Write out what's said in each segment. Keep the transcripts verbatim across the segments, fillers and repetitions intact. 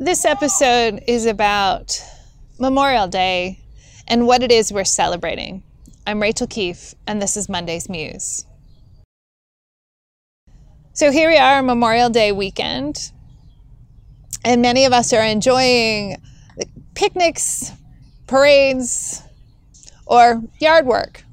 This episode is about Memorial Day and what it is we're celebrating. I'm Rachael Keefe, and this is Monday's Muse. So here we are on Memorial Day weekend, and many of us are enjoying picnics, parades, or yard work.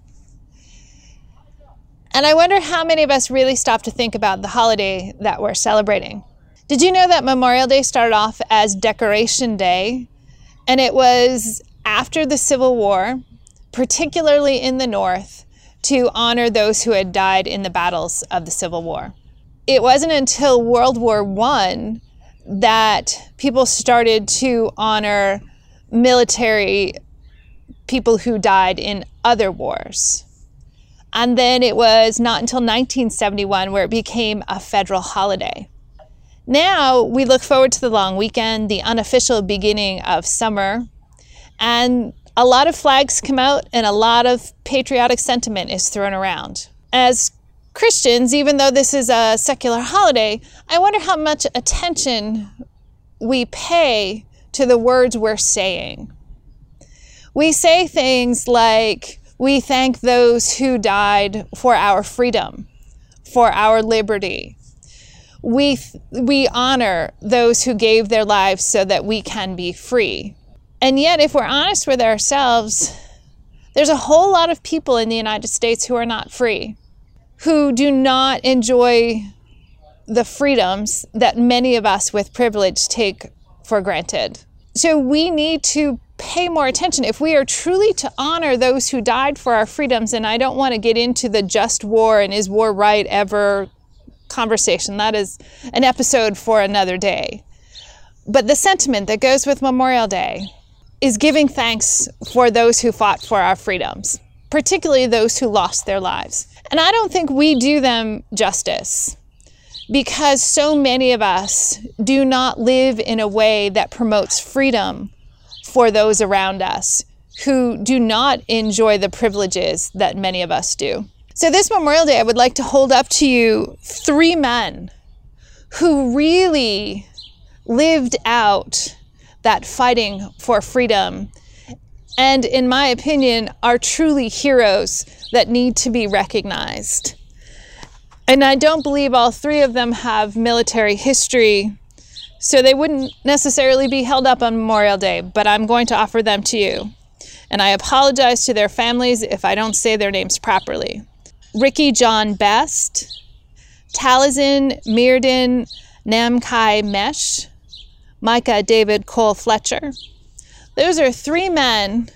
And I wonder how many of us really stop to think about the holiday that we're celebrating. Did you know that Memorial Day started off as Decoration Day? And it was after the Civil War, particularly in the North, to honor those who had died in the battles of the Civil War. It wasn't until World War One that people started to honor military people who died in other wars. And then it was not until nineteen seventy-one where it became a federal holiday. Now we look forward to the long weekend, the unofficial beginning of summer, and a lot of flags come out and a lot of patriotic sentiment is thrown around. As Christians, even though this is a secular holiday, I wonder how much attention we pay to the words we're saying. We say things like, we thank those who died for our freedom, for our liberty. We we honor those who gave their lives so that we can be free. And yet, if we're honest with ourselves, there's a whole lot of people in the United States who are not free, who do not enjoy the freedoms that many of us with privilege take for granted. So we need to pay more attention. If we are truly to honor those who died for our freedoms, and I don't want to get into the just war and is war right ever conversation. That is an episode for another day. But the sentiment that goes with Memorial Day is giving thanks for those who fought for our freedoms, particularly those who lost their lives. And I don't think we do them justice because so many of us do not live in a way that promotes freedom for those around us who do not enjoy the privileges that many of us do. So this Memorial Day, I would like to hold up to you three men who really lived out that fighting for freedom and, in my opinion, are truly heroes that need to be recognized. And I don't believe all three of them have military history, so they wouldn't necessarily be held up on Memorial Day, but I'm going to offer them to you. And I apologize to their families if I don't say their names properly. Ricky John Best, Taliesin Myrddin Namkai-Meche, Micah David Cole Fletcher. Those are three men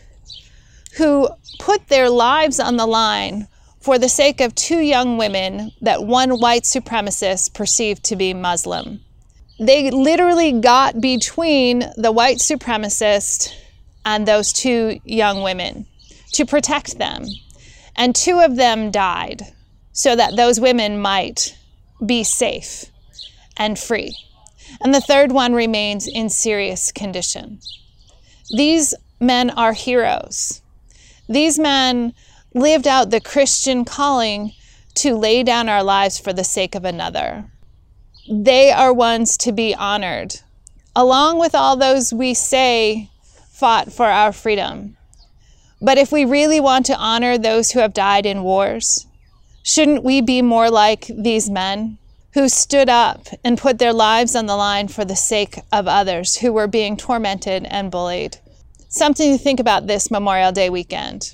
who put their lives on the line for the sake of two young women that one white supremacist perceived to be Muslim. They literally got between the white supremacist and those two young women to protect them. And two of them died so that those women might be safe and free. And the third one remains in serious condition. These men are heroes. These men lived out the Christian calling to lay down our lives for the sake of another. They are ones to be honored, along with all those we say fought for our freedom. But if we really want to honor those who have died in wars, shouldn't we be more like these men who stood up and put their lives on the line for the sake of others who were being tormented and bullied? Something to think about this Memorial Day weekend.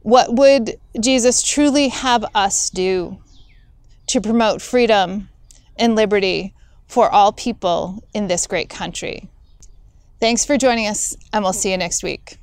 What would Jesus truly have us do to promote freedom and liberty for all people in this great country? Thanks for joining us, and we'll see you next week.